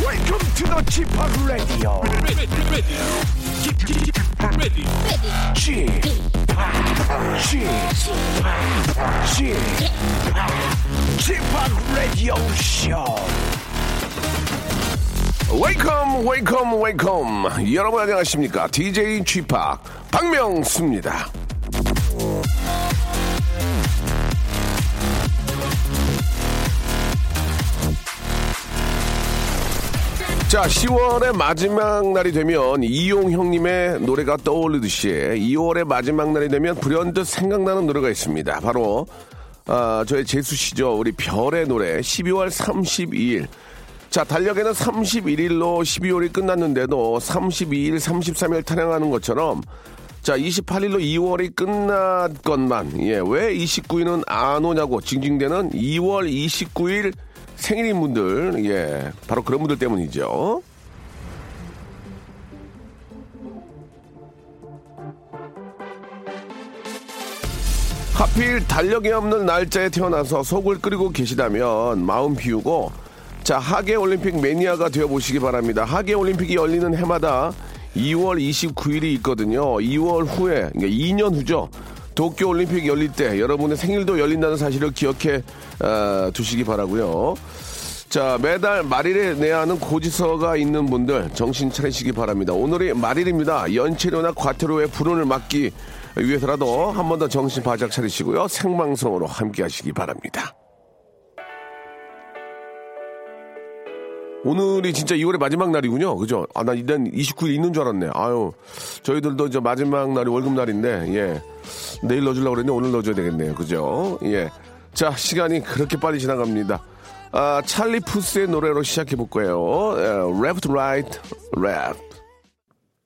Welcome to the G-POP Radio. G-POP Radio Show. Welcome, welcome, welcome. 여러분 안녕하십니까? DJ G-POP 박명수입니다. 자, 10월의 마지막 날이 되면 이용 형님의 노래가 떠오르듯이 2월의 마지막 날이 되면 불현듯 생각나는 노래가 있습니다. 바로 저의 제수 씨죠. 우리 별의 노래 12월 32일. 자, 달력에는 31일로 12월이 끝났는데도 32일, 33일 탄행하는 것처럼 자, 28일로 2월이 끝났건만 왜 29일은 안 오냐고 징징대는 2월 29일 생일인 분들, 바로 그런 분들 때문이죠. 하필 달력이 없는 날짜에 태어나서 속을 끓이고 계시다면 마음 비우고 자, 하계올림픽 매니아가 되어보시기 바랍니다. 하계올림픽이 열리는 해마다 2월 29일이 있거든요. 2월 후에, 그러니까 2년 후죠. 도쿄올림픽 열릴 때 여러분의 생일도 열린다는 사실을 기억해 두시기 바라고요. 자, 매달 말일에 내야 하는 고지서가 있는 분들 정신 차리시기 바랍니다. 오늘이 말일입니다. 연체료나 과태료의 불운을 막기 위해서라도 한 번 더 정신 바짝 차리시고요. 생방송으로 함께 하시기 바랍니다. 오늘이 진짜 2월의 마지막 날이군요. 그죠? 아, 나 일단 29일 있는 줄 알았네. 아유, 저희들도 이제 마지막 날이 월급날인데, 내일 넣어주려고 그랬는데 오늘 넣어줘야 되겠네요. 그죠? 자, 시간이 그렇게 빨리 지나갑니다. 아, 찰리 푸스의 노래로 시작해볼 거예요. Left, right, left.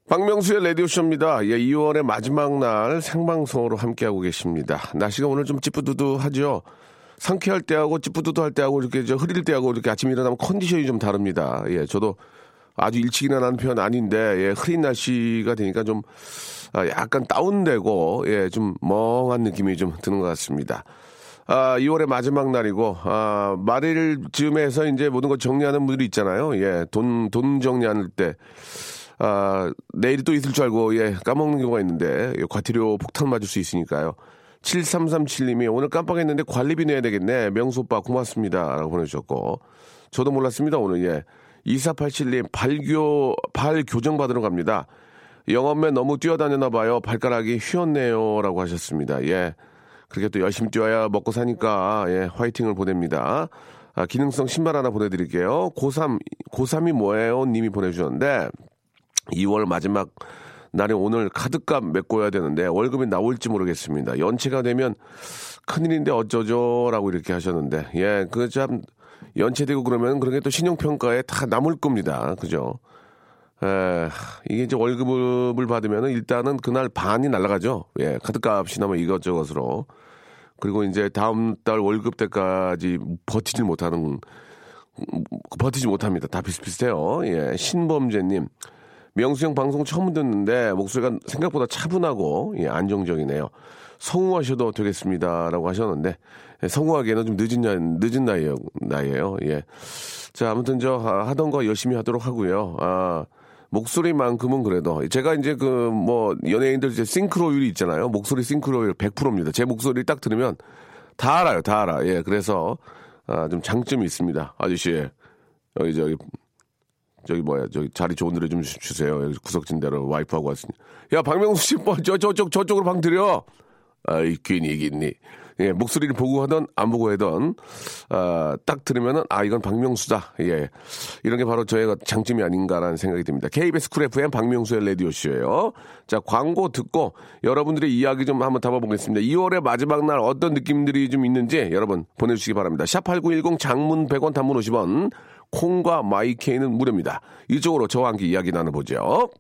박명수의 라디오쇼입니다. 2월의 마지막 날 생방송으로 함께하고 계십니다. 날씨가 오늘 좀 찌뿌두두하죠? 상쾌할 때하고 찌뿌두두할 때하고 이렇게 저 흐릴 때하고 이렇게 아침에 일어나면 컨디션이 좀 다릅니다. 저도 아주 일찍 일어나는 편은 아닌데 흐린 날씨가 되니까 좀 약간 다운되고 좀 멍한 느낌이 좀 드는 것 같습니다. 2월의 마지막 날이고 말일 즈음에서 이제 모든 걸 정리하는 분들이 있잖아요. 돈 정리하는 때 내일이 또 있을 줄 알고 까먹는 경우가 있는데 과태료 폭탄 맞을 수 있으니까요. 7337님이 오늘 깜빡했는데 관리비 내야 되겠네. 명수 오빠 고맙습니다. 라고 보내주셨고. 저도 몰랐습니다. 오늘 2487님 발 교정 받으러 갑니다. 영업맨 너무 뛰어다녔나 봐요. 발가락이 휘었네요. 라고 하셨습니다. 그렇게 또 열심히 뛰어야 먹고 사니까 화이팅을 보냅니다. 기능성 신발 하나 보내드릴게요. 고3이 뭐예요? 님이 보내주셨는데 2월 마지막 날에 오늘 카드값 메꿔야 되는데 월급이 나올지 모르겠습니다. 연체가 되면 큰일인데 어쩌죠라고 이렇게 하셨는데 그 참 연체되고 그러면 그런 게 또 신용평가에 다 남을 겁니다. 그죠? 이게 이제 월급을 받으면은 일단은 그날 반이 날아가죠. 카드값이나면 이것저것으로 그리고 이제 다음 달 월급 때까지 버티지 못합니다. 다 비슷비슷해요. 신범재님. 명수형 방송 처음 듣는데 목소리가 생각보다 차분하고 안정적이네요. 성우하셔도 되겠습니다라고 하셨는데 성우하기에는 좀 늦은 나이예요. 자, 아무튼 저 하던 거 열심히 하도록 하고요. 목소리만큼은 그래도 제가 이제 그 뭐 연예인들 이제 싱크로율이 있잖아요. 목소리 싱크로율 100%입니다. 제 목소리를 딱 들으면 다 알아요. 그래서 좀 장점이 있습니다. 아저씨 저기 자리 좋은 데로 좀 주세요. 여기 구석진대로 와이프하고 왔으니까. 야, 박명수 씨, 저쪽으로 방 들여. 아이, 괜히 얘기했니. 목소리를 보고 하던, 안 보고 하던, 딱 들으면은, 이건 박명수다. 이런 게 바로 저희가 장점이 아닌가라는 생각이 듭니다. KBS 쿨 FM 박명수의 라디오쇼예요. 자, 광고 듣고 여러분들의 이야기 좀 한번 담아보겠습니다. 2월의 마지막 날 어떤 느낌들이 좀 있는지 여러분 보내주시기 바랍니다. 샵8910 장문 100원 단문 50원. 콩과 마이케이는 무료입니다. 이쪽으로 저와 함께 이야기 나눠보죠.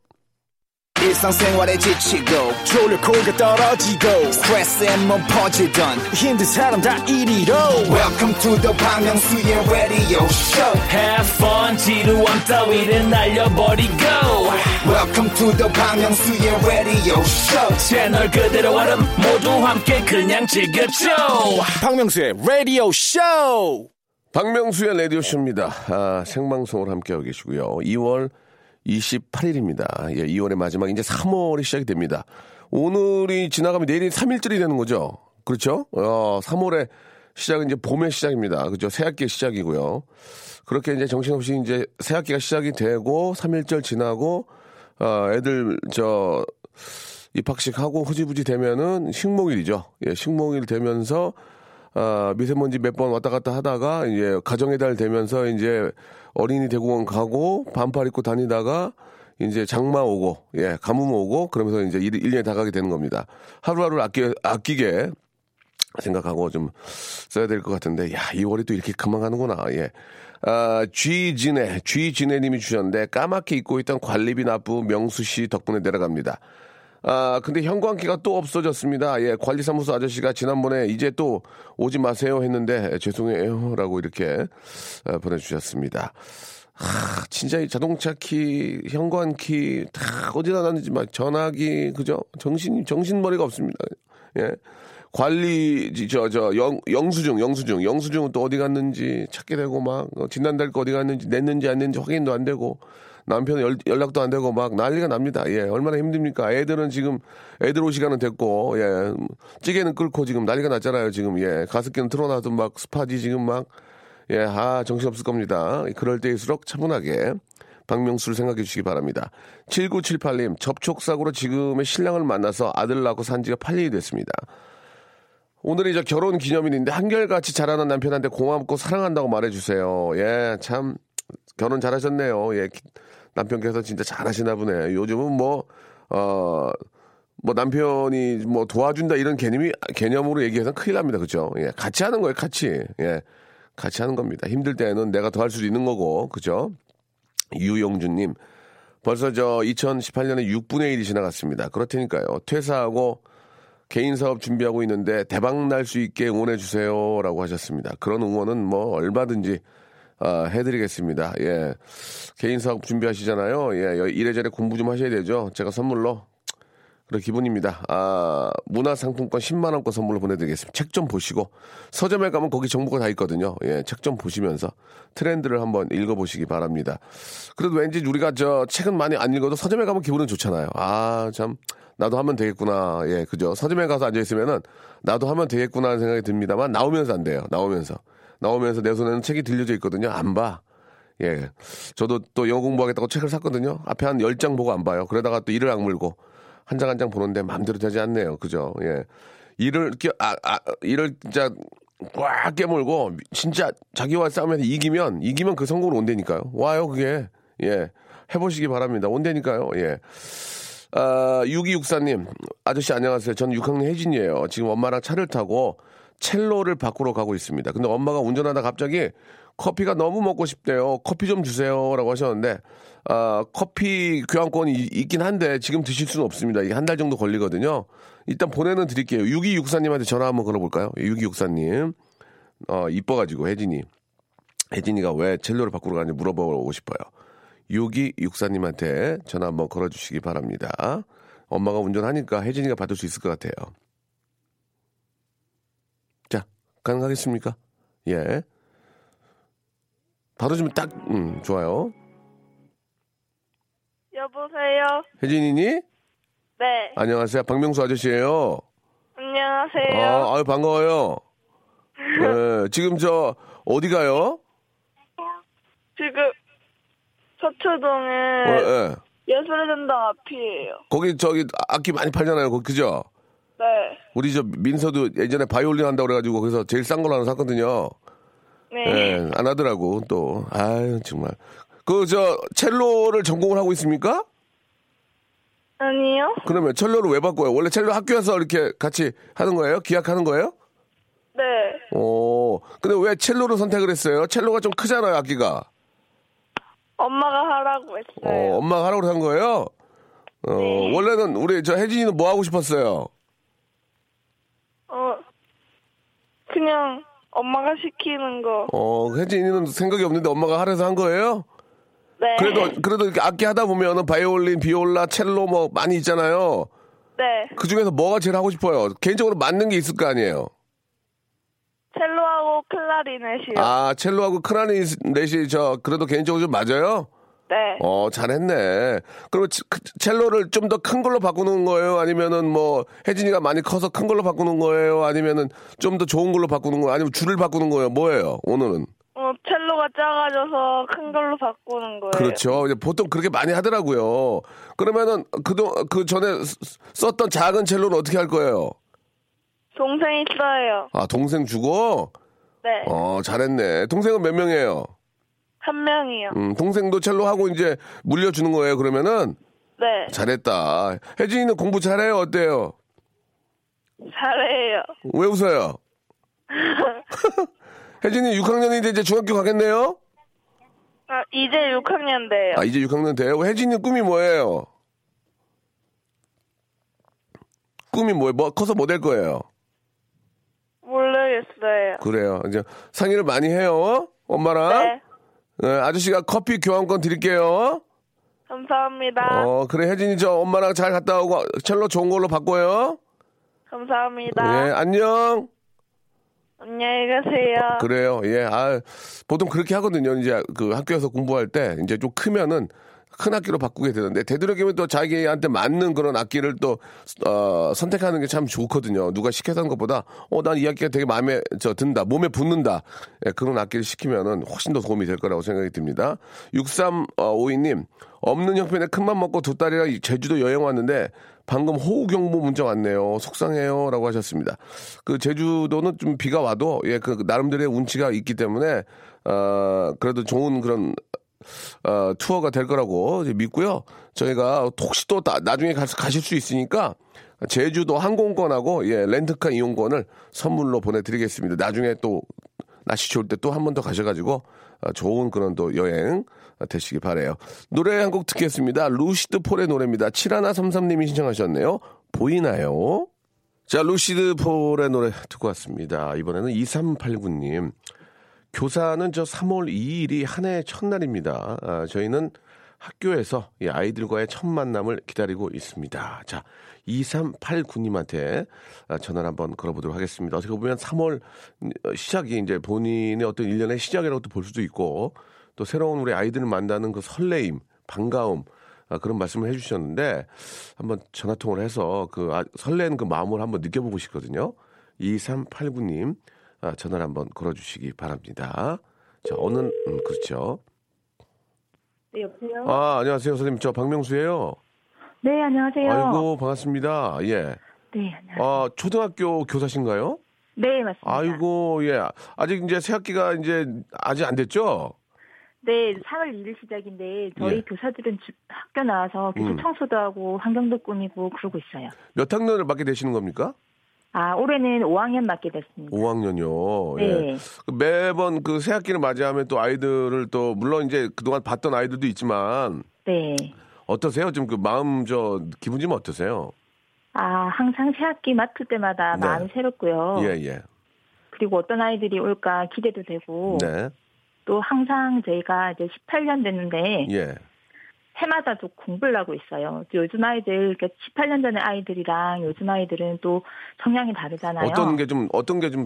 일상생활에 지치고 졸려 코가 떨어지고 스트레스에 몸 퍼지던 힘든 사람 다 이리로 Welcome to the 박명수의 radio show. Have fun. 지루함 따위를 날려버리고 Welcome to the 박명수의 radio show. 채널 그대로 알음 모두 함께 그냥 즐겨줘 박명수의 radio show. 박명수의 라디오쇼입니다. 아, 생방송으로 함께하고 계시고요. 2월 28일입니다. 예, 2월의 마지막, 이제 3월이 시작이 됩니다. 오늘이 지나가면 내일이 3일절이 되는 거죠. 그렇죠? 3월의 시작은 이제 봄의 시작입니다. 그죠? 새학기의 시작이고요. 그렇게 이제 정신없이 이제 새학기가 시작이 되고, 3일절 지나고, 애들, 입학식 하고 흐지부지 되면은 식목일이죠. 예, 식목일 되면서, 미세먼지 몇 번 왔다 갔다 하다가 이제 가정의 달 되면서 이제 어린이 대공원 가고 반팔 입고 다니다가 이제 장마 오고 예 가뭄 오고 그러면서 이제 1년이 다 가게 되는 겁니다. 하루하루를 아끼게 생각하고 좀 써야 될 것 같은데 야 2월이 또 이렇게 금방 가는구나. 예. G진애님이 주셨는데 까맣게 잊고 있던 관리비 납부 명수 씨 덕분에 내려갑니다. 아, 근데 형광기가 또 없어졌습니다. 예, 관리사무소 아저씨가 지난번에 이제 또 오지 마세요 했는데 죄송해요 라고 이렇게 보내주셨습니다. 아, 진짜 이 자동차 키, 형광키 다 어디다 놨는지 막 전화기, 그죠? 정신머리가 없습니다. 예. 관리, 영수증은 또 어디 갔는지 찾게 되고 막 진단될 거 어디 갔는지 냈는지 안 냈는지 확인도 안 되고 남편 연락도 안 되고 막 난리가 납니다. 예, 얼마나 힘듭니까? 애들은 지금 애들 올 시간은 됐고, 예, 찌개는 끓고 지금 난리가 났잖아요. 지금 예, 가습기는 틀어놔도 막 스팟이 지금 막 예, 아 정신 없을 겁니다. 그럴 때일수록 차분하게 박명수를 생각해 주시기 바랍니다. 7978님 접촉사고로 지금의 신랑을 만나서 아들 낳고 산 지가 8년이 됐습니다. 오늘이 저 결혼 기념일인데 한결같이 자라는 남편한테 고맙고 사랑한다고 말해주세요. 예, 참 결혼 잘하셨네요. 예. 남편께서 진짜 잘하시나 보네. 요즘은 뭐 남편이 뭐 도와준다 이런 개념으로 얘기해서는 큰일 납니다. 그죠? 예. 같이 하는 거예요. 같이. 예. 같이 하는 겁니다. 힘들 때는 내가 더 할 수도 있는 거고. 그죠? 유영준님. 벌써 저 2018년에 6분의 1이 지나갔습니다. 그렇다니까요. 퇴사하고 개인 사업 준비하고 있는데 대박 날 수 있게 응원해주세요. 라고 하셨습니다. 그런 응원은 뭐 얼마든지 해드리겠습니다. 예. 개인 사업 준비하시잖아요. 예. 이래저래 공부 좀 하셔야 되죠. 제가 선물로. 그런 기분입니다. 아, 문화상품권 10만원권 선물로 보내드리겠습니다. 책 좀 보시고. 서점에 가면 거기 정보가 다 있거든요. 예. 책 좀 보시면서 트렌드를 한번 읽어보시기 바랍니다. 그래도 왠지 우리가 저 책은 많이 안 읽어도 서점에 가면 기분은 좋잖아요. 아, 참. 나도 하면 되겠구나. 예. 그죠. 서점에 가서 앉아있으면은 나도 하면 되겠구나 하는 생각이 듭니다만 나오면서 안 돼요. 나오면서 내 손에는 책이 들려져 있거든요. 안 봐. 예. 저도 또 영어 공부하겠다고 책을 샀거든요. 앞에 한 10장 보고 안 봐요. 그러다가 또 이를 악물고 한 장 한 장 보는데 마음대로 되지 않네요. 그죠? 예. 이를 진짜 꽉 깨물고 진짜 자기와 싸우면서 이기면 그 성공은 온다니까요. 와요, 그게. 예. 해보시기 바랍니다. 온다니까요. 예. 6264님. 아저씨 안녕하세요. 전 6학년 혜진이에요. 지금 엄마랑 차를 타고 첼로를 바꾸러 가고 있습니다. 근데 엄마가 운전하다 갑자기 커피가 너무 먹고 싶대요. 커피 좀 주세요라고 하셨는데 커피 교환권이 있긴 한데 지금 드실 수는 없습니다. 이게 한 달 정도 걸리거든요. 일단 보내는 드릴게요. 6264님한테 전화 한번 걸어볼까요? 6264님 이뻐가지고 혜진이가 왜 첼로를 바꾸러 가는지 물어보고 싶어요. 6264님한테 전화 한번 걸어주시기 바랍니다. 엄마가 운전하니까 혜진이가 받을 수 있을 것 같아요. 자, 가능하겠습니까? 예. 바로 좀 딱, 좋아요. 여보세요? 혜진이니? 네. 안녕하세요. 박명수 아저씨예요. 안녕하세요. 아유, 반가워요. 네, 지금 어디 가요? 지금 서초동에 예술의 전당 앞이에요. 거기 악기 많이 팔잖아요. 거기 그죠? 네. 우리 민서도 예전에 바이올린 한다고 그래가지고 그래서 제일 싼 걸로 하나 샀거든요. 네. 예, 안 하더라고, 또. 아유, 정말. 첼로를 전공을 하고 있습니까? 아니요. 그러면 첼로를 왜 바꿔요? 원래 첼로 학교에서 이렇게 같이 하는 거예요? 기약하는 거예요? 네. 오, 근데 왜 첼로를 선택을 했어요? 첼로가 좀 크잖아요, 악기가. 엄마가 하라고 했어요. 엄마가 하라고 한 거예요? 네. 원래는 우리 혜진이는 뭐 하고 싶었어요? 그냥. 엄마가 시키는 거. 혜진이는 생각이 없는데 엄마가 하래서 한 거예요? 네. 그래도 이렇게 악기 하다 보면은 바이올린, 비올라, 첼로 뭐 많이 있잖아요. 네. 그 중에서 뭐가 제일 하고 싶어요? 개인적으로 맞는 게 있을 거 아니에요? 첼로하고 첼로 클라리넷이요. 아, 첼로하고 클라리넷이 저 그래도 개인적으로 좀 맞아요? 네. 어, 잘했네. 그럼 첼로를 좀 더 큰 걸로 바꾸는 거예요? 아니면은 뭐 혜진이가 많이 커서 큰 걸로 바꾸는 거예요? 아니면은 좀 더 좋은 걸로 바꾸는 거예요? 아니면 줄을 바꾸는 거예요? 뭐예요? 오늘은? 첼로가 작아져서 큰 걸로 바꾸는 거예요. 그렇죠. 보통 그렇게 많이 하더라고요. 그러면은 그 전에 썼던 작은 첼로는 어떻게 할 거예요? 동생이 써요. 아, 동생 주고? 네. 어, 잘했네. 동생은 몇 명이에요? 한 명이요. 동생도 첼로 하고 이제 물려주는 거예요, 그러면은? 네. 잘했다. 혜진이는 공부 잘해요? 어때요? 잘해요. 왜 웃어요? 혜진이 6학년인데 이제 중학교 가겠네요? 아, 이제 6학년 돼요. 아, 이제 6학년 돼요? 혜진이 꿈이 뭐예요? 꿈이 뭐예요? 뭐, 커서 뭐 될 거예요? 모르겠어요. 그래요. 이제 상의를 많이 해요. 엄마랑. 네. 네, 아저씨가 커피 교환권 드릴게요. 감사합니다. 어, 그래, 혜진이 저 엄마랑 잘 갔다 오고 첼로 좋은 걸로 바꿔요. 감사합니다. 예, 안녕. 안녕히 가세요. 어, 그래요. 예, 아, 보통 그렇게 하거든요. 이제 그 학교에서 공부할 때 이제 좀 크면은 큰 악기로 바꾸게 되는데 되도록이면 또 자기한테 맞는 그런 악기를 또 선택하는 게 참 좋거든요. 누가 시켜서 하는 것보다 난 이 악기가 되게 마음에 든다. 몸에 붙는다. 예, 그런 악기를 시키면은 훨씬 더 도움이 될 거라고 생각이 듭니다. 6352님. 없는 형편에 큰맘 먹고 두 딸이랑 제주도 여행 왔는데 방금 호우경보 문자 왔네요. 속상해요. 라고 하셨습니다. 그 제주도는 좀 비가 와도 예, 그 나름대로의 운치가 있기 때문에 그래도 좋은 그런 투어가 될 거라고 믿고요. 저희가 혹시 또 나중에 가실 수 있으니까 제주도 항공권하고 예, 렌트카 이용권을 선물로 보내드리겠습니다. 나중에 또 날씨 좋을 때 또 한 번 더 가셔가지고 좋은 그런 또 여행 되시기 바라요. 노래 한 곡 듣겠습니다. 루시드 폴의 노래입니다. 7133님이 신청하셨네요. 보이나요? 자, 루시드 폴의 노래 듣고 왔습니다. 이번에는 2389님. 교사는 저 3월 2일이 한 해의 첫날입니다. 아, 저희는 학교에서 이 아이들과의 첫 만남을 기다리고 있습니다. 자, 2389님한테 전화를 한번 걸어보도록 하겠습니다. 어떻게 보면 3월 시작이 이제 본인의 어떤 일련의 시작이라고도 볼 수도 있고 또 새로운 우리 아이들을 만나는 그 설레임, 반가움 그런 말씀을 해주셨는데 한번 전화통화를 해서 그 설레는 그 마음을 한번 느껴보고 싶거든요. 2389님. 전화를 한번 걸어주시기 바랍니다. 자, 어느, 그렇죠. 네, 여보세요? 아, 안녕하세요, 선생님. 저 박명수예요. 네, 안녕하세요. 아이고, 반갑습니다. 예. 네, 안녕하세요. 아, 초등학교 교사신가요? 네, 맞습니다. 아이고, 예. 아직 이제 새 학기가 이제 아직 안 됐죠? 네, 3월 2일 시작인데 저희 예. 교사들은 학교 나와서 교실 청소도 하고 환경도 꾸미고 그러고 있어요. 몇 학년을 맡게 되시는 겁니까? 아, 올해는 5학년 맡게 됐습니다. 5학년요. 네. 예. 매번 그 새학기를 맞이하면 또 아이들을 또 물론 이제 그동안 봤던 아이들도 있지만 네. 어떠세요? 지금 그 마음 기분 좀 어떠세요? 아, 항상 새학기 맡을 때마다 네. 마음이 새롭고요. 예, 예. 그리고 어떤 아이들이 올까 기대도 되고. 네. 또 항상 저희가 이제 18년 됐는데 예. 해마다 또 공부를 하고 있어요. 요즘 아이들, 그러니까 18년 전의 아이들이랑 요즘 아이들은 또 성향이 다르잖아요. 어떤 게 좀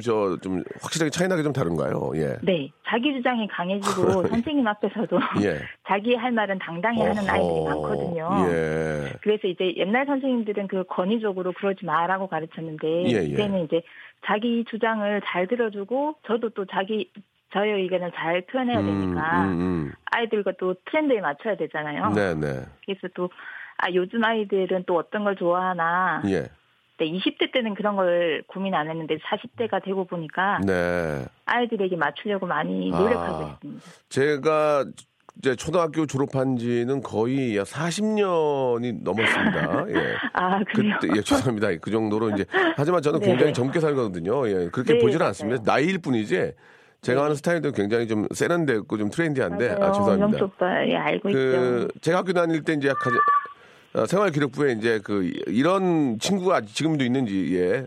확실하게 차이나게 좀 다른가요? 예. 네. 자기 주장이 강해지고 선생님 앞에서도 예. 자기 할 말은 당당히 하는 아이들이 많거든요. 예. 그래서 이제 옛날 선생님들은 그 권위적으로 그러지 마라고 가르쳤는데 예, 예. 이제는 이제 자기 주장을 잘 들어주고 저도 또 저의 의견을 잘 표현해야 되니까 아이들과 또 트렌드에 맞춰야 되잖아요. 네네. 그래서 또 요즘 아이들은 또 어떤 걸 좋아하나. 예. 네, 20대 때는 그런 걸 고민 안 했는데 40대가 되고 보니까 네. 아이들에게 맞추려고 많이 노력하고 있습니다. 제가 이제 초등학교 졸업한 지는 거의 40년이 넘었습니다. 예. 아, 그래요? 그때, 예, 죄송합니다. 그 정도로 이제 하지만 저는 굉장히 네. 젊게 살거든요. 예, 그렇게 네, 보지는 않습니다. 나이일 뿐이지. 제가 하는 스타일도 굉장히 좀 세련되고 좀 트렌디한데, 맞아요. 아, 죄송합니다. 영쪽발, 예, 알고 그, 있죠. 제가 학교 다닐 때 이제 생활기록부에 이제 그, 이런 친구가 지금도 있는지, 예.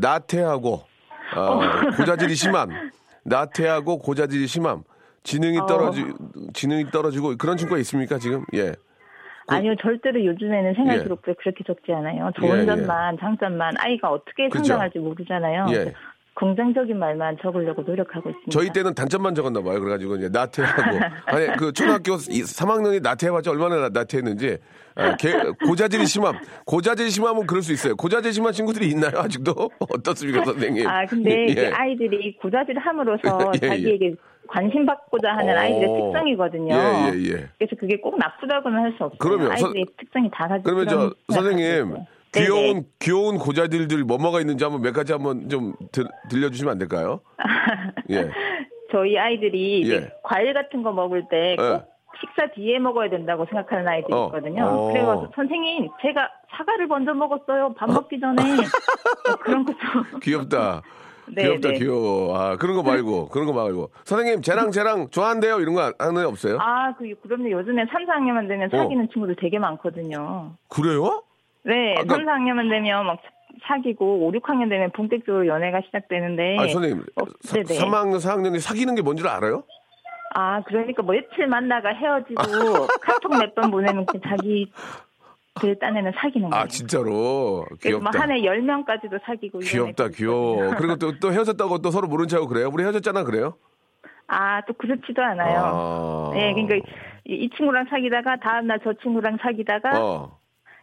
나태하고, 고자질이 심함. 나태하고 고자질이 심함. 지능이 떨어지고, 그런 친구가 있습니까, 지금? 예. 아니요, 절대로 요즘에는 생활기록부에 예. 그렇게 적지 않아요. 좋은 점만, 장점만, 아이가 어떻게 성장할지 모르잖아요. 예. 긍정적인 말만 적으려고 노력하고 있습니다. 저희 때는 단점만 적었나 봐요. 그래가지고 이제 나태하고 아니 그 초등학교 3학년이 나태해봤자 얼마나 나태했는지 아, 고자질 심함은 그럴 수 있어요. 고자질 심한 친구들이 있나요 아직도? 어떻습니까 선생님? 아 근데 예. 아이들이 고자질함으로써 예, 예. 자기에게 관심 받고자 하는 아이들의 특성이거든요. 예, 예, 예. 그래서 그게 꼭 나쁘다고는 할 수 없어요. 그럼요. 아이들의 특성이 다 가지고. 그러면 저 선생님. 귀여운 고자질들 뭐가 있는지 한번 몇 가지 한번 좀 들려주시면 안 될까요? 예. 저희 아이들이 예. 과일 같은 거 먹을 때 꼭 예. 식사 뒤에 먹어야 된다고 생각하는 아이들이 있거든요. 그래서 선생님 제가 사과를 먼저 먹었어요. 밥 먹기 전에 그런 것도 귀엽다. 네, 귀엽다 네. 귀여워. 아 그런 거 말고 선생님 쟤랑 좋아한대요 이런 거 하는 애 없어요? 아 그럼요. 요즘에 3, 4학년만 되면 사귀는 친구들 되게 많거든요. 그래요? 네, 3, 4학년만 되면 막 사귀고 5, 6학년 되면 본격적으로 연애가 시작되는데. 아, 선생님, 3학년, 4학년이 사귀는 게 뭔지를 알아요? 아, 그러니까 며칠 만나가 헤어지고 카톡 몇 번 보내면 자기 그 딴에는 사귀는 거예요. 아, 진짜로? 귀엽다. 한 해 10명까지도 사귀고. 귀엽다, 귀여워. 그리고 또 헤어졌다고 또 서로 모른 척하고 그래요? 우리 헤어졌잖아, 그래요? 아, 또 그렇지도 않아요. 아... 네, 그러니까 이 친구랑 사귀다가 다음날 저 친구랑 사귀다가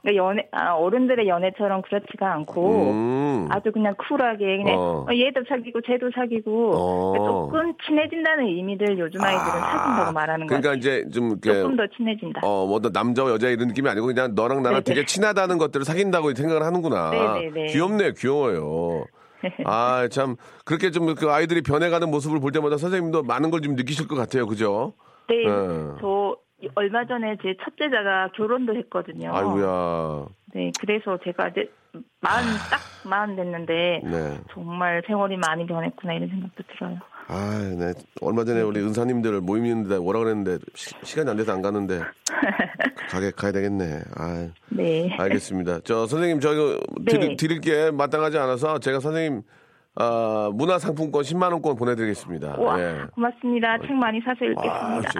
그러니까 어른들의 연애처럼 그렇지가 않고 아주 그냥 쿨하게 그냥 얘도 사귀고 쟤도 사귀고 조금 친해진다는 의미를 요즘 아이들은 사귄다고 말하는 거예요. 그러니까 같아요. 이제 좀 조금 더 친해진다. 뭐 남자와 여자 이런 느낌이 아니고 그냥 너랑 나랑 네네. 되게 친하다는 것들을 사귄다고 생각을 하는구나. 네네네. 귀엽네요, 귀여워요. 아 참 그렇게 좀 그 아이들이 변해가는 모습을 볼 때마다 선생님도 많은 걸 좀 느끼실 것 같아요, 그죠? 네, 저. 얼마 전에 제 첫째자가 결혼도 했거든요. 아이고야. 네, 그래서 제가 이제 딱 마흔 됐는데 네. 정말 세월이 많이 변했구나 이런 생각도 들어요. 아, 네. 얼마 전에 우리 은사님들 모임 있는데 오라고 그랬는데 시간이 안 돼서 안 가는데 가야 되겠네. 아, 네. 알겠습니다. 저 선생님 저희 네. 드릴 게 마땅하지 않아서 제가 선생님. 문화상품권 10만원권 보내드리겠습니다. 우와, 예. 고맙습니다. 책 많이 사서 읽겠습니다.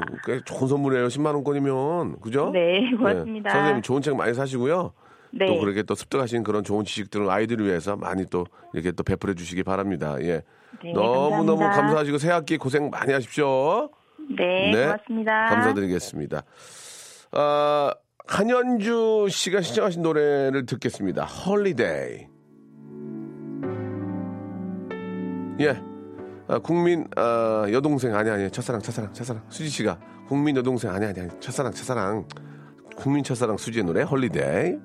아, 좋은 선물이에요. 10만원권이면. 그죠? 네, 고맙습니다. 예. 선생님 좋은 책 많이 사시고요. 네. 또 그렇게 또 습득하신 그런 좋은 지식들을 아이들을 위해서 많이 또 이렇게 또 베풀어 주시기 바랍니다. 예. 네, 너무너무 감사하시고 새 학기 고생 많이 하십시오. 네, 네. 고맙습니다. 감사드리겠습니다. 한현주 씨가 신청하신 노래를 듣겠습니다. 홀리데이. 예, 국민 여동생 아니 첫사랑 수지 씨가 국민 여동생 아니 첫사랑 국민 첫사랑 수지의 노래 홀리데이.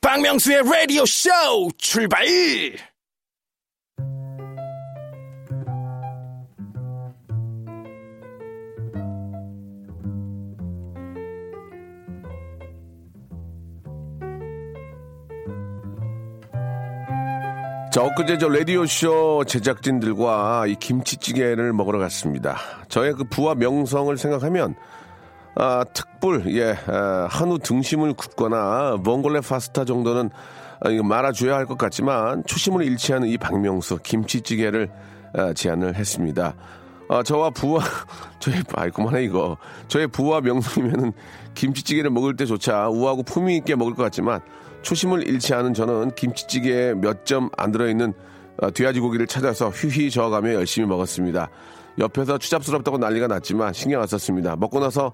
박명수의 라디오 쇼 출발. 자, 엊그제 저 라디오쇼 제작진들과 이 김치찌개를 먹으러 갔습니다. 저의 그 부와 명성을 생각하면, 특불, 한우 등심을 굽거나, 몽골레 파스타 정도는 말아줘야 할 것 같지만, 초심을 잃지 않은 이 박명수, 김치찌개를 제안을 했습니다. 저의 부와 명성이면은 김치찌개를 먹을 때조차 우아하고 품위 있게 먹을 것 같지만, 초심을 잃지 않은 저는 김치찌개에 몇 점 안 들어있는 돼지 고기를 찾아서 휘휘 저어가며 열심히 먹었습니다. 옆에서 추잡스럽다고 난리가 났지만 신경 안 썼습니다. 먹고 나서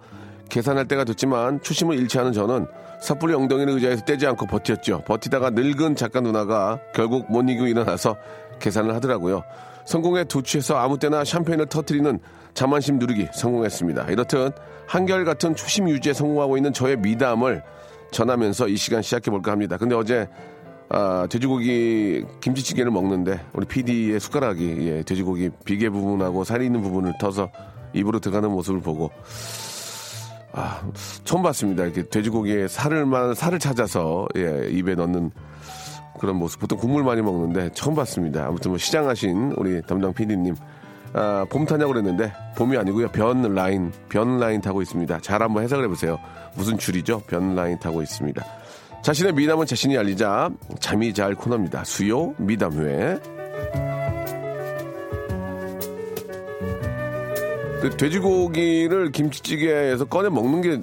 계산할 때가 됐지만 초심을 잃지 않은 저는 섣불리 엉덩이를 의자에서 떼지 않고 버텼죠. 버티다가 늙은 작가 누나가 결국 못 이기고 일어나서 계산을 하더라고요. 성공에 두 취해서 아무 때나 샴페인을 터뜨리는 자만심 누르기 성공했습니다. 이렇듯 한결같은 초심 유지에 성공하고 있는 저의 미담을 전하면서 이 시간 시작해볼까 합니다. 근데 어제 돼지고기 김치찌개를 먹는데 우리 PD의 숟가락이 돼지고기 비계 부분하고 살이 있는 부분을 터서 입으로 들어가는 모습을 보고 처음 봤습니다. 이렇게 돼지고기에 살을 찾아서 입에 넣는 그런 모습. 보통 국물 많이 먹는데 처음 봤습니다. 아무튼 뭐 시장하신 우리 담당 PD님 봄 타냐고 그랬는데 봄이 아니고요. 변 라인 타고 있습니다. 잘 한번 해석을 해보세요. 무슨 줄이죠? 변 라인 타고 있습니다. 자신의 미담은 자신이 알리자 잠이 잘 코너입니다. 수요 미담회. 돼지고기를 김치찌개에서 꺼내 먹는 게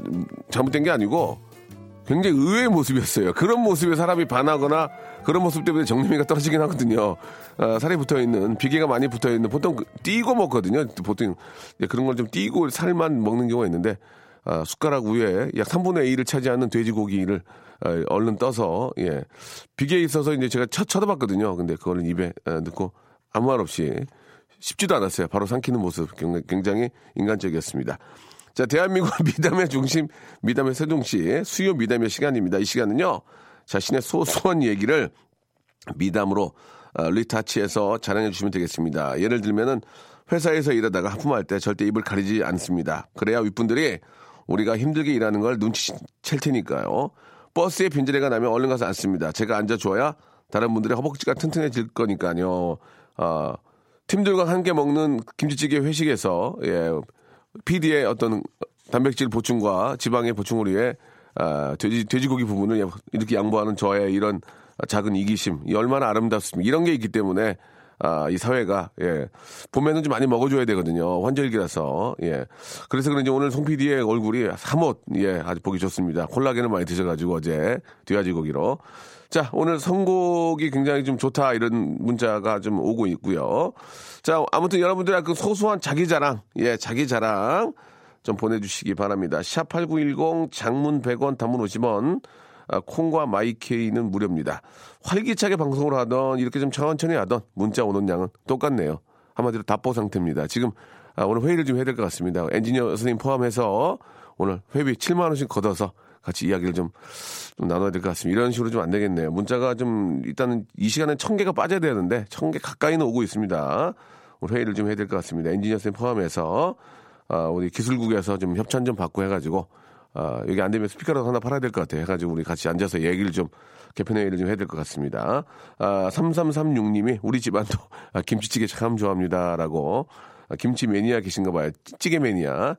잘못된 게 아니고 굉장히 의외의 모습이었어요. 그런 모습에 사람이 반하거나 그런 모습 때문에 정리미가 떨어지긴 하거든요. 아, 살이 붙어있는, 비계가 많이 붙어있는, 보통 띄고 먹거든요. 보통 그런 걸 좀 띄고 살만 먹는 경우가 있는데, 아, 숟가락 위에 약 3분의 1을 차지하는 돼지고기를 아, 얼른 떠서, 예. 비계에 있어서 이제 제가 쳐다봤거든요. 근데 그걸 입에 넣고 아무 말 없이 쉽지도 않았어요. 바로 삼키는 모습. 굉장히 인간적이었습니다. 자, 대한민국 미담의 중심, 미담의 세종시 수요 미담의 시간입니다. 이 시간은요, 자신의 소소한 얘기를 미담으로 리타치해서 자랑해 주시면 되겠습니다. 예를 들면은 회사에서 일하다가 하품할 때 절대 입을 가리지 않습니다. 그래야 윗분들이 우리가 힘들게 일하는 걸 눈치챌 테니까요. 버스에 빈자리가 나면 얼른 가서 앉습니다. 제가 앉아줘야 다른 분들의 허벅지가 튼튼해질 거니까요. 팀들과 함께 먹는 김치찌개 회식에서, 예, PD의 어떤 단백질 보충과 지방의 보충을 위해 돼지고기 부분을 이렇게 양보하는 저의 이런 작은 이기심, 얼마나 아름답습니까? 이런 게 있기 때문에 이 사회가, 예, 봄에는 좀 많이 먹어줘야 되거든요. 환절기라서. 예, 그래서 그런지 오늘 송 PD의 얼굴이 사뭇, 예, 아주 보기 좋습니다. 콜라겐을 많이 드셔가지고 어제 돼지고기로. 자, 오늘 선곡이 굉장히 좀 좋다, 이런 문자가 좀 오고 있고요. 자, 아무튼 여러분들의 그 소소한 자기 자랑, 예, 자기 자랑 좀 보내주시기 바랍니다. 샵8910 장문 100원, 단문 50원, 콩과 마이케이는 무료입니다. 활기차게 방송을 하던, 이렇게 좀 천천히 하던 문자 오는 양은 똑같네요. 한마디로 답보 상태입니다. 지금 오늘 회의를 좀 해야 될 것 같습니다. 엔지니어 선생님 포함해서 오늘 회비 7만 원씩 걷어서 같이 이야기를 좀 나눠야 될 것 같습니다. 이런 식으로 좀 안 되겠네요. 문자가 좀 일단은 이 시간에 1000개가 빠져야 되는데 1000개 가까이는 오고 있습니다. 오늘 회의를 좀 해야 될 것 같습니다. 엔지니어 선생님 포함해서 우리 기술국에서 좀 협찬 좀 받고 해가지고, 여기 안 되면 스피커라도 하나 팔아야 될 것 같아요. 해가지고 우리 같이 앉아서 얘기를 좀, 개편회의를 좀 해야 될 것 같습니다. 3336님이 우리 집안도 김치찌개 참 좋아합니다. 라고. 김치 매니아 계신가 봐요. 찌개 매니아.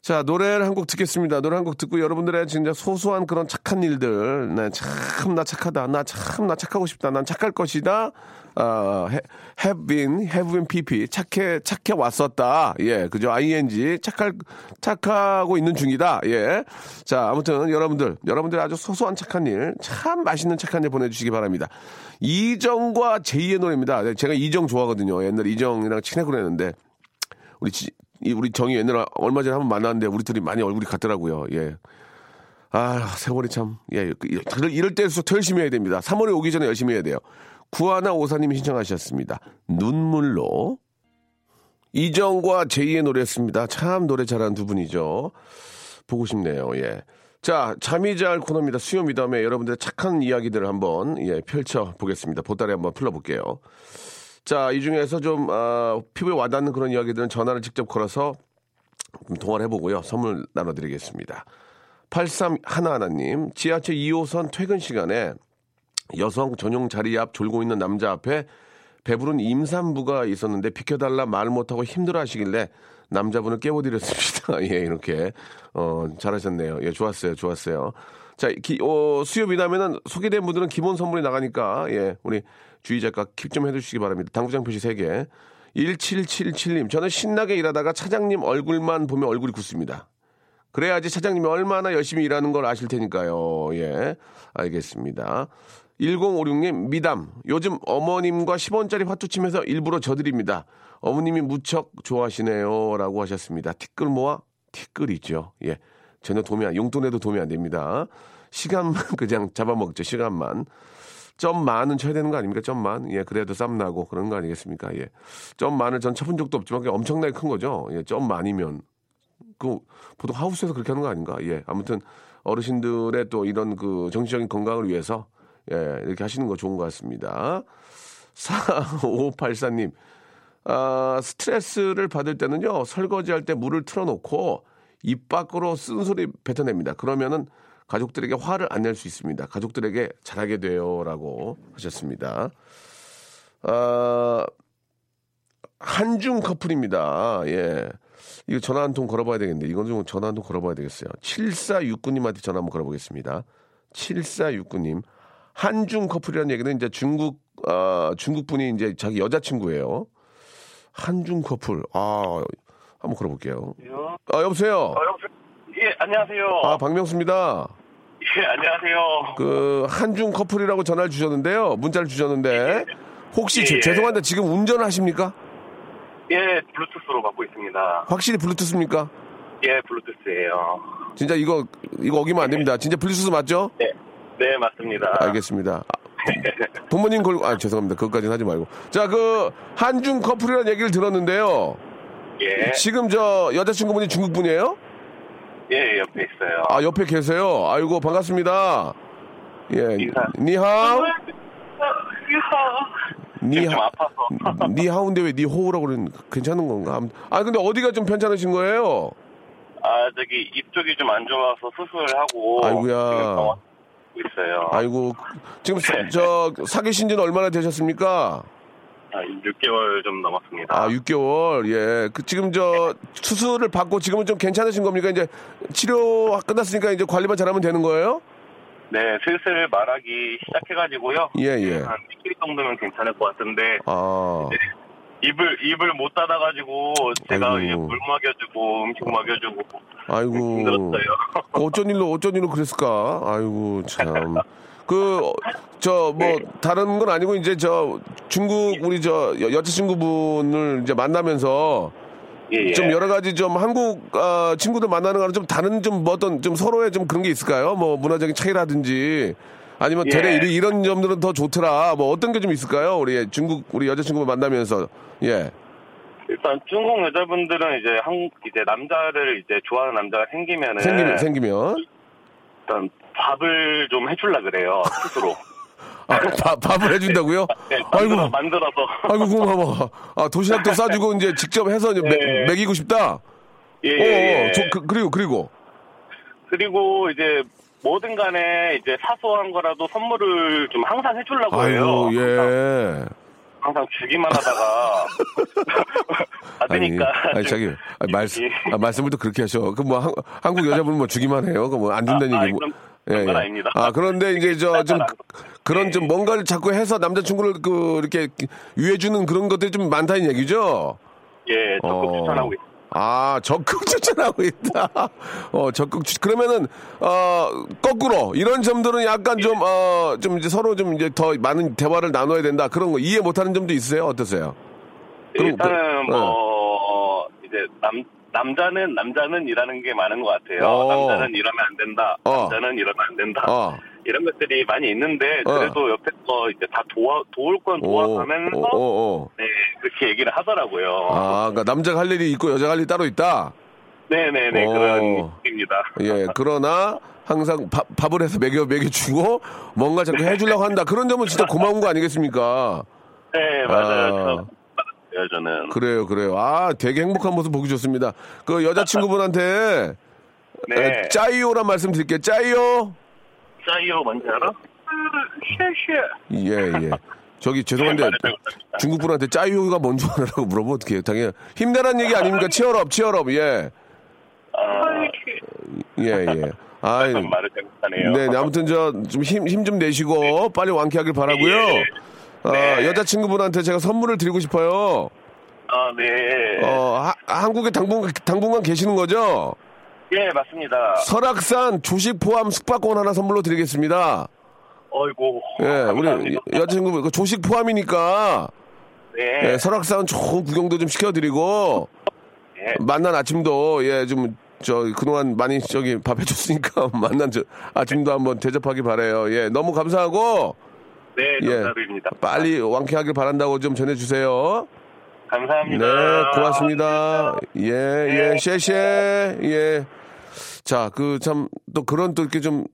자, 노래를 한 곡 듣겠습니다. 노래 한 곡 듣고 여러분들의 진짜 소소한 그런 착한 일들, 나 참 나 착하다, 나 참 나 착하고 싶다, 난 착할 것이다, have been pp, 착해 왔었다, 예, 그죠, ing, 착하고 있는 중이다, 예. 자, 아무튼 여러분들 아주 소소한 착한 일, 참 맛있는 착한 일 보내주시기 바랍니다. 이정과 제이의 노래입니다. 제가 이정 좋아하거든요. 옛날 이정이랑 친해 그랬는데 우리 정이 옛날에 얼마 전에 한번 만났는데 우리 둘이 많이 얼굴이 같더라고요. 예. 아, 세월이 참. 예. 이럴 때일수록 더 열심히 해야 됩니다. 3월이 오기 전에 열심히 해야 돼요. 구하나오사님이 신청하셨습니다. 눈물로. 이정과 제이의 노래였습니다. 참 노래 잘하는 두 분이죠. 보고 싶네요. 예. 자, 잠이 잘 코너입니다. 수요 미담에 여러분들의 착한 이야기들을 한번, 예, 펼쳐보겠습니다. 보따리 한번 풀어볼게요. 자, 이 중에서 좀 피부에 와닿는 그런 이야기들은 전화를 직접 걸어서 좀 통화를 해보고요. 선물 나눠드리겠습니다. 8311님, 지하철 2호선 퇴근 시간에 여성 전용 자리 앞 졸고 있는 남자 앞에 배부른 임산부가 있었는데 비켜달라 말 못하고 힘들어하시길래 남자분을 깨워드렸습니다. 예, 이렇게 잘하셨네요. 예, 좋았어요. 자, 수요 미담에는 소개된 분들은 기본 선물이 나가니까, 예, 우리 주의 작가 킵 좀 해주시기 바랍니다. 당구장 표시 3개. 1777님, 저는 신나게 일하다가 차장님 얼굴만 보면 얼굴이 굳습니다. 그래야지 차장님이 얼마나 열심히 일하는 걸 아실 테니까요. 예, 알겠습니다. 1056님, 미담. 요즘 어머님과 10원짜리 화투 치면서 일부러 져드립니다. 어머님이 무척 좋아하시네요. 라고 하셨습니다. 티끌 모아? 티끌이죠. 예. 전혀 용돈에도 도움이 안 됩니다. 시간만 그냥 잡아먹죠. 시간만. 점만은 쳐야 되는 거 아닙니까? 점만. 예, 그래도 쌈 나고 그런 거 아니겠습니까? 예. 점만을 전 쳐본 적도 없지만 그게 엄청나게 큰 거죠. 예, 점만이면. 그, 보통 하우스에서 그렇게 하는 거 아닌가? 예. 아무튼 어르신들의 또 이런 그 정신적인 건강을 위해서, 예, 이렇게 하시는 거 좋은 것 같습니다. 4584님, 스트레스를 받을 때는요, 설거지할 때 물을 틀어놓고 입 밖으로 쓴소리 뱉어냅니다. 그러면은 가족들에게 화를 안 낼 수 있습니다. 가족들에게 잘하게 돼요라고 하셨습니다. 한중 커플입니다. 예. 이거 전화 한 통 걸어봐야 되겠는데, 이건 좀 전화 한 통 걸어봐야 되겠어요. 7469님한테 전화 한번 걸어보겠습니다. 7469님. 한중 커플이라는 얘기는 이제 중국 분이 이제 자기 여자친구예요. 한중 커플. 아, 한번 걸어볼게요. 여보세요? 여보세요? 예, 안녕하세요. 아, 박명수입니다. 예, 안녕하세요. 그 한중 커플이라고 전화를 주셨는데요. 문자를 주셨는데 혹시 예. 죄송한데 지금 운전하십니까? 예, 블루투스로 받고 있습니다. 확실히 블루투스입니까? 예, 블루투스예요. 진짜 이거 어기면 안 됩니다. 진짜 블루투스 맞죠? 네, 네 맞습니다. 알겠습니다. 부모님 걸고 죄송합니다. 그것까지는 하지 말고. 자, 그 한중 커플이라는 얘기를 들었는데요. 예. 지금 저 여자친구분이 중국 분이에요? 예, 옆에 있어요. 아, 옆에 계세요. 아이고 반갑습니다. 예. 니하오. 좀 아파서. 니하오인데 왜 니호우라고 그러는? 괜찮은 건가? 아, 근데 어디가 좀 편찮으신 거예요? 아, 저기 입 쪽이 좀 안 좋아서 수술을 하고. 아이고야. 있어요. 아이고 지금 저 사귀신 지는 얼마나 되셨습니까? 아, 6개월 좀 넘었습니다. 아, 6개월. 예. 그 지금 저 수술을 받고 지금은 좀 괜찮으신 겁니까? 이제 치료 끝났으니까 이제 관리만 잘하면 되는 거예요? 네, 슬슬 말하기 시작해가지고요. 예예. 한 10kg 정도면 괜찮을 것 같은데. 아. 입을 못 닫아가지고 제가 물 먹여주고 음식 먹여주고. 아이고. 힘들었어요. 어쩐 일로 그랬을까? 아이고 참. 그 저 뭐 네. 다른 건 아니고 이제 저 중국 우리 저 여자친구분을 이제 만나면서 예, 예. 좀 여러 가지 좀 한국 친구들 만나는 거랑 좀 다른 좀 뭐 어떤 좀 서로의 좀 그런 게 있을까요? 뭐 문화적인 차이라든지. 아니면 되레 예. 이런 점들은 더 좋더라. 뭐 어떤 게 좀 있을까요? 우리 중국 우리 여자친구 만나면서 예. 일단 중국 여자분들은 이제 한국 이제 남자를 이제 좋아하는 남자가 생기면 일단 밥을 좀 해줄라 그래요 스스로. 아, 밥을 해준다고요? 네, 아이고 만들어서. 아이고 고마워. 아, 도시락도 싸주고 이제 직접 해서 이제 예. 먹이고 싶다. 예. 예. 그리고 이제. 뭐든 간에 이제 사소한 거라도 선물을 좀 항상 해주려고 해요. 아유, 예. 항상 주기만 하다가. 받으니까. 아니, 자기. 말씀을 또 그렇게 하셔. 그 뭐, 한국 여자분은 뭐 주기만 해요. 그 뭐 안 준다는 얘기. 그런 건 아닙니다. 아, 그런데 이제 좀 뭔가를 자꾸 해서 남자친구를 그, 이렇게 위해주는 그런 것들이 좀 많다는 얘기죠? 예, 적극 추천하고 있습니다. 아, 적극 추천하고 있다. 그러면은, 거꾸로, 이런 점들은 약간 좀 이제 서로 좀 이제 더 많은 대화를 나눠야 된다. 그런 거 이해 못하는 점도 있어요? 어떠세요? 일단은 이제 남자는 일하는 게 많은 것 같아요. 남자는 일하면 안 된다. 남자는 일하면 안 된다. 이런 것들이 많이 있는데, 그래도 옆에 거 이제 다 도울 건 도와가면서, 네, 그렇게 얘기를 하더라고요. 아, 그러니까 남자가 할 일이 있고 여자가 할 일이 따로 있다? 네네네, 그런 얘기입니다. 예, 그러나 항상 밥을 해서 먹여주고, 뭔가 자꾸 해주려고 한다. 그런 점은 진짜 고마운 거 아니겠습니까? 네, 맞아요. 저는. 그래요. 아, 되게 행복한 모습 보기 좋습니다. 그 여자친구분한테, 네. 짜이오란 말씀 드릴게요. 짜이오 뭔지 알아? 예. 저기 죄송한데 중국분한테 짜이오가 뭔지 알아라고 물어보면 어떡해요? 당연히 힘내란 얘기 아닙니까? 치얼업 예. 예. 아이. 네, 아무튼 저 좀 힘 좀 내시고 네. 빨리 완쾌하길 바라고요. 네. 네. 여자친구분한테 제가 선물을 드리고 싶어요. 아, 네. 한국에 당분간 계시는 거죠? 예, 맞습니다. 설악산 조식 포함 숙박권 하나 선물로 드리겠습니다. 어이고. 예, 감사합니다. 우리 여자친구 조식 포함이니까. 네. 예, 설악산 좋은 구경도 좀 시켜드리고. 예. 만난 아침도 예, 좀 그동안 많이 밥 해줬으니까 만난 아침도 한번 대접하기 바래요. 예, 너무 감사하고. 네, 감사드립니다. 예, 빨리 완쾌하길 바란다고 좀 전해주세요. 감사합니다. 네, 고맙습니다. 예, 셰셰. 네. 예. 자, 그런 또 이렇게 좀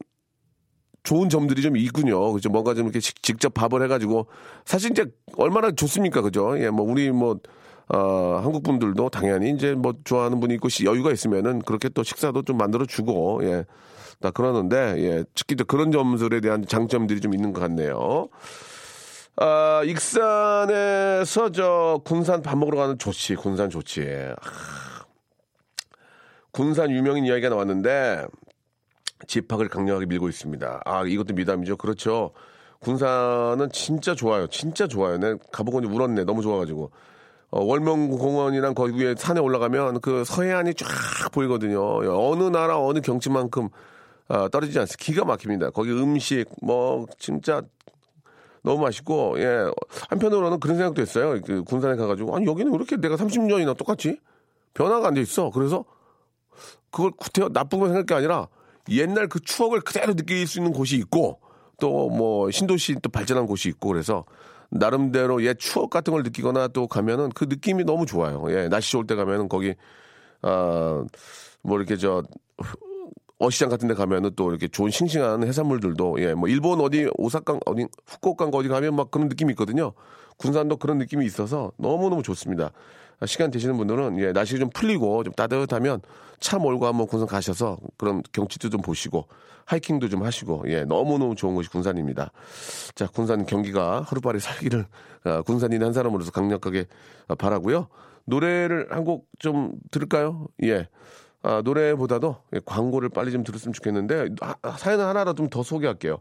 좋은 점들이 좀 있군요. 그죠? 뭔가 좀 이렇게 직접 밥을 해가지고. 사실 이제 얼마나 좋습니까? 그죠? 예, 뭐, 우리 한국 분들도 당연히 이제 뭐 좋아하는 분이 있고 여유가 있으면은 그렇게 또 식사도 좀 만들어주고, 예. 나 그러는데, 예. 특히 또 그런 점들에 대한 장점들이 좀 있는 것 같네요. 아, 익산에서 군산 밥 먹으러 가는 조치, 군산 조치. 아, 군산 유명인 이야기가 나왔는데, 집학을 강력하게 밀고 있습니다. 아, 이것도 미담이죠. 그렇죠. 군산은 진짜 좋아요. 내가 가보고 울었네. 너무 좋아가지고. 월명공원이랑 거기 위에 산에 올라가면 그 서해안이 쫙 보이거든요. 어느 나라, 어느 경치만큼 떨어지지 않습니다. 기가 막힙니다. 거기 음식 뭐 진짜 너무 맛있고, 예, 한편으로는 그런 생각도 했어요. 그 군산에 가가지고 아니 여기는 왜 이렇게 내가 30년이나 똑같지? 변화가 안 돼 있어. 그래서 그걸 구태여 나쁘게 생각할 게 아니라 옛날 그 추억을 그대로 느낄 수 있는 곳이 있고 또 뭐 신도시 또 발전한 곳이 있고 그래서 나름대로 옛 추억 같은 걸 느끼거나 또 가면은 그 느낌이 너무 좋아요. 예, 날씨 좋을 때 가면은 거기 뭐 이렇게 저 어시장 같은 데 가면은 또 이렇게 좋은 싱싱한 해산물들도, 예, 뭐 일본 어디 오사카 어디 후쿠오카인가 어디 가면 막 그런 느낌이 있거든요. 군산도 그런 느낌이 있어서 너무너무 좋습니다. 시간 되시는 분들은, 예, 날씨 좀 풀리고 좀 따뜻하면 차 몰고 한번 군산 가셔서 그런 경치도 좀 보시고 하이킹도 좀 하시고, 예, 너무너무 좋은 곳이 군산입니다. 자, 군산 경기가 하루빨리 살기를 군산인 한 사람으로서 강력하게 바라고요. 노래를 한 곡 좀 들을까요? 예. 노래보다도 광고를 빨리 좀 들었으면 좋겠는데 사연을 하나라도 좀 더 소개할게요.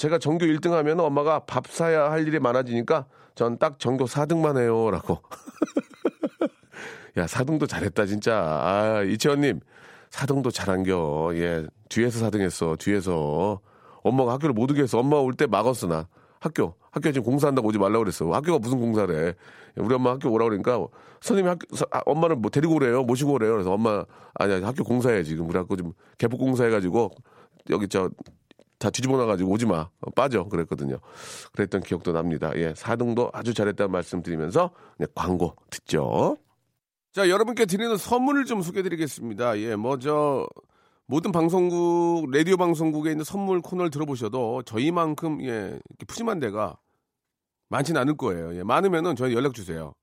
제가 전교 1등 하면 엄마가 밥 사야 할 일이 많아지니까 전 딱 전교 4등만 해요 라고. 야, 4등도 잘했다 진짜. 아, 이채원님 4등도 잘한겨. 예, 뒤에서 4등 했어. 뒤에서 엄마가 학교를 못 오게 해서 엄마 올 때 막았어. 나 학교 지금 공사한다고 오지 말라고 그랬어. 학교가 무슨 공사래. 우리 엄마 학교 오라고 그러니까 선생님이 엄마를 뭐 데리고 오래요. 모시고 오래요. 그래서 엄마, 아니야, 학교 공사해 지금. 그래갖고 좀 개폭 공사해가지고 여기 저 다 뒤집어 놔가지고 오지 마. 빠져. 그랬거든요. 그랬던 기억도 납니다. 예, 4등도 아주 잘했다는 말씀 드리면서 광고 듣죠. 자, 여러분께 드리는 선물을 좀 소개해드리겠습니다. 예, 먼저 모든 방송국, 라디오 방송국에 있는 선물 코너를 들어보셔도 저희만큼, 예, 푸짐한 데가 많진 않을 거예요. 예, 많으면은 저희 연락 주세요.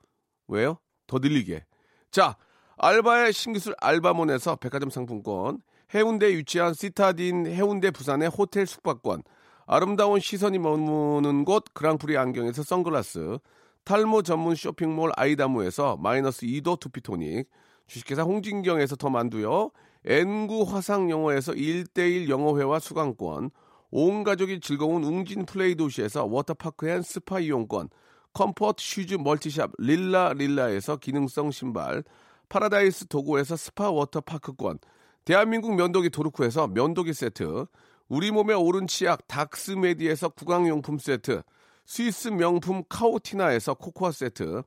왜요? 더 늘리게. 자, 알바의 신기술 알바몬에서 백화점 상품권, 해운대에 위치한 시타딘 해운대 부산의 호텔 숙박권, 아름다운 시선이 머무는 곳 그랑프리 안경에서 선글라스, 탈모 전문 쇼핑몰 아이다무에서 마이너스 2도 두피토닉, 주식회사 홍진경에서 더 만두요, N9 화상영어에서 1:1 영어회화 수강권, 온 가족이 즐거운 웅진 플레이 도시에서 워터파크 앤 스파 이용권, 컴포트 슈즈 멀티샵 릴라릴라에서 기능성 신발, 파라다이스 도고에서 스파 워터파크권, 대한민국 면도기 도루쿠에서 면도기 세트, 우리 몸의 오른 치약 닥스메디에서 구강용품 세트, 스위스 명품 카오티나에서 코코아 세트,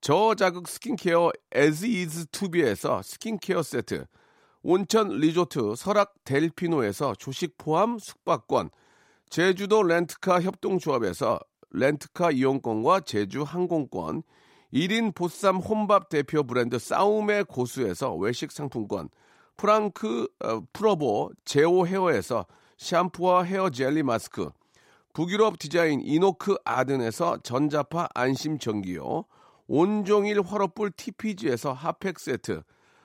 저자극 스킨케어 에즈이즈 투비에서 스킨케어 세트, 온천 리조트 설악 델피노에서 조식 포함 숙박권, 제주도 렌트카 협동조합에서 렌트카 이용권과 제주 항공권, 1인 보쌈 혼밥 대표 브랜드 싸움의 고수에서 외식 상품권, 프랑크 프로보 제오 헤어에서 샴푸와 헤어 젤리 마스크, 북유럽 디자인 이노크 아든에서 전자파 안심 전기요, 온종일 화로불 TPG에서 핫팩 세트,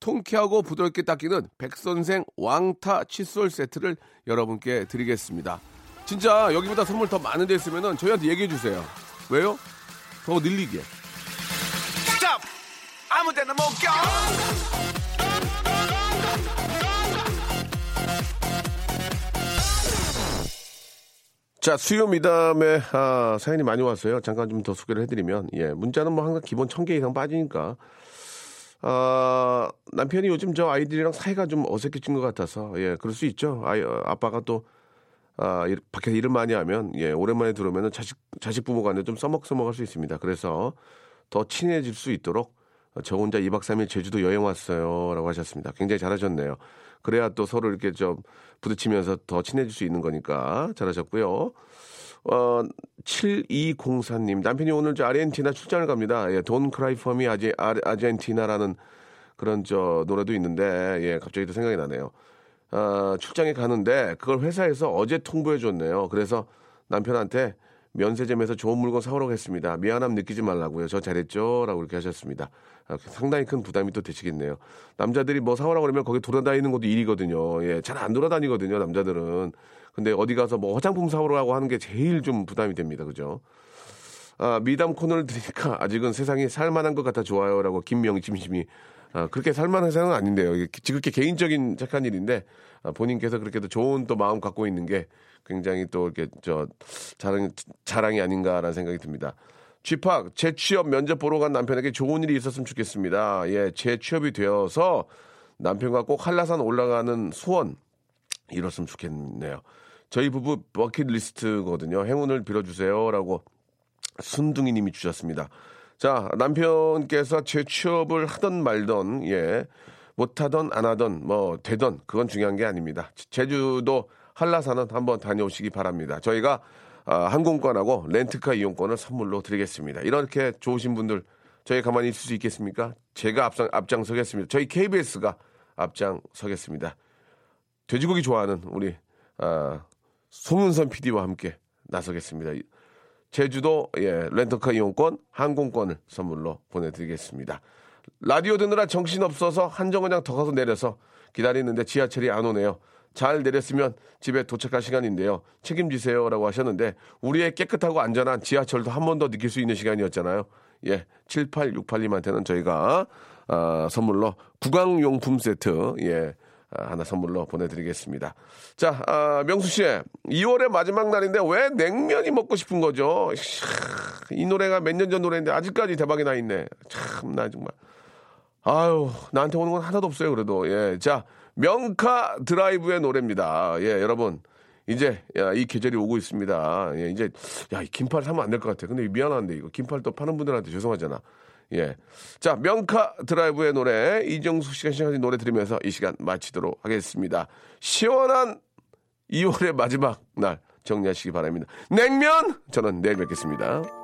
통쾌하고 부드럽게 닦이는 백선생 왕타 칫솔 세트를 여러분께 드리겠습니다. 진짜 여기보다 선물 더 많은 데 있으면 저희한테 얘기해 주세요. 왜요? 더 늘리게. 스탑! 아무 데나 못 껴! 자, 수요미담에 사연이 많이 왔어요. 잠깐 좀 더 소개를 해드리면, 예, 문자는 뭐 항상 기본 1000개 이상 빠지니까, 남편이 요즘 저 아이들이랑 사이가 좀 어색해진 것 같아서, 예, 그럴 수 있죠. 아빠가 또 밖에서 일을 많이 하면, 예, 오랜만에 들어오면 자식 부모 간에 좀 써먹할 수 있습니다. 그래서 더 친해질 수 있도록 저 혼자 2박 3일 제주도 여행 왔어요 라고 하셨습니다. 굉장히 잘하셨네요. 그래야 또 서로 이렇게 좀 부딪히면서 더 친해질 수 있는 거니까 잘하셨고요. 7204님, 남편이 오늘 저 아르헨티나 출장을 갑니다. 예, Don't Cry For Me 아르헨티나라는 그런 저 노래도 있는데, 예, 갑자기 또 생각이 나네요. 출장에 가는데 그걸 회사에서 어제 통보해 줬네요. 그래서 남편한테 면세점에서 좋은 물건 사오러 갔습니다. 미안함 느끼지 말라고요. 저 잘했죠? 라고 이렇게 하셨습니다. 상당히 큰 부담이 또 되시겠네요. 남자들이 뭐 사오라고 그러면 거기 돌아다니는 것도 일이거든요. 예, 잘 안 돌아다니거든요, 남자들은. 근데 어디 가서 뭐 화장품 사오라고 하는 게 제일 좀 부담이 됩니다. 그죠? 아, 미담 코너를 드리니까 아직은 세상이 살만한 것 같아 좋아요. 라고 김명심심이. 아, 그렇게 살만한 세상은 아닌데요. 이게 지극히 개인적인 착한 일인데, 아, 본인께서 그렇게도 좋은 또 마음 갖고 있는 게 굉장히 또 이렇게 자랑이 아닌가라는 생각이 듭니다. 쥐팍, 재취업 면접 보러 간 남편에게 좋은 일이 있었으면 좋겠습니다. 예, 재취업이 되어서 남편과 꼭 한라산 올라가는 소원 이뤘으면 좋겠네요. 저희 부부 버킷리스트거든요. 행운을 빌어주세요라고 순둥이님이 주셨습니다. 자, 남편께서 재취업을 하던 말던, 예, 못하던 안 하던 뭐 되던 그건 중요한 게 아닙니다. 제주도 한라산은 한번 다녀오시기 바랍니다. 저희가 항공권하고 렌트카 이용권을 선물로 드리겠습니다. 이렇게 좋으신 분들 저희 가만히 있을 수 있겠습니까? 제가 앞장 서겠습니다. 저희 KBS가 앞장 서겠습니다. 돼지고기 좋아하는 우리 송은선 PD와 함께 나서겠습니다. 제주도, 예, 렌터카 이용권, 항공권을 선물로 보내드리겠습니다. 라디오 듣느라 정신없어서 한 정거장 더 가서 내려서 기다리는데 지하철이 안 오네요. 잘 내렸으면 집에 도착할 시간인데요. 책임지세요 라고 하셨는데 우리의 깨끗하고 안전한 지하철도 한 번 더 느낄 수 있는 시간이었잖아요. 예, 7868님한테는 저희가 선물로 구강용품 세트, 예, 하나 선물로 보내드리겠습니다. 자, 명수 씨, 2월의 마지막 날인데 왜 냉면이 먹고 싶은 거죠? 이 노래가 몇 년 전 노래인데 아직까지 대박이 나 있네. 참, 나 정말. 아유, 나한테 오는 건 하나도 없어요, 그래도. 예, 자, 명카 드라이브의 노래입니다. 예, 여러분, 이제, 야, 이 계절이 오고 있습니다. 예, 이제, 야, 이 긴팔 사면 안 될 것 같아. 근데 미안한데, 이거 긴팔 또 파는 분들한테 죄송하잖아. 예. 자, 명카 드라이브의 노래, 이정수 씨가 시작하신 노래 들으면서 이 시간 마치도록 하겠습니다. 시원한 2월의 마지막 날 정리하시기 바랍니다. 냉면! 저는 내일 뵙겠습니다.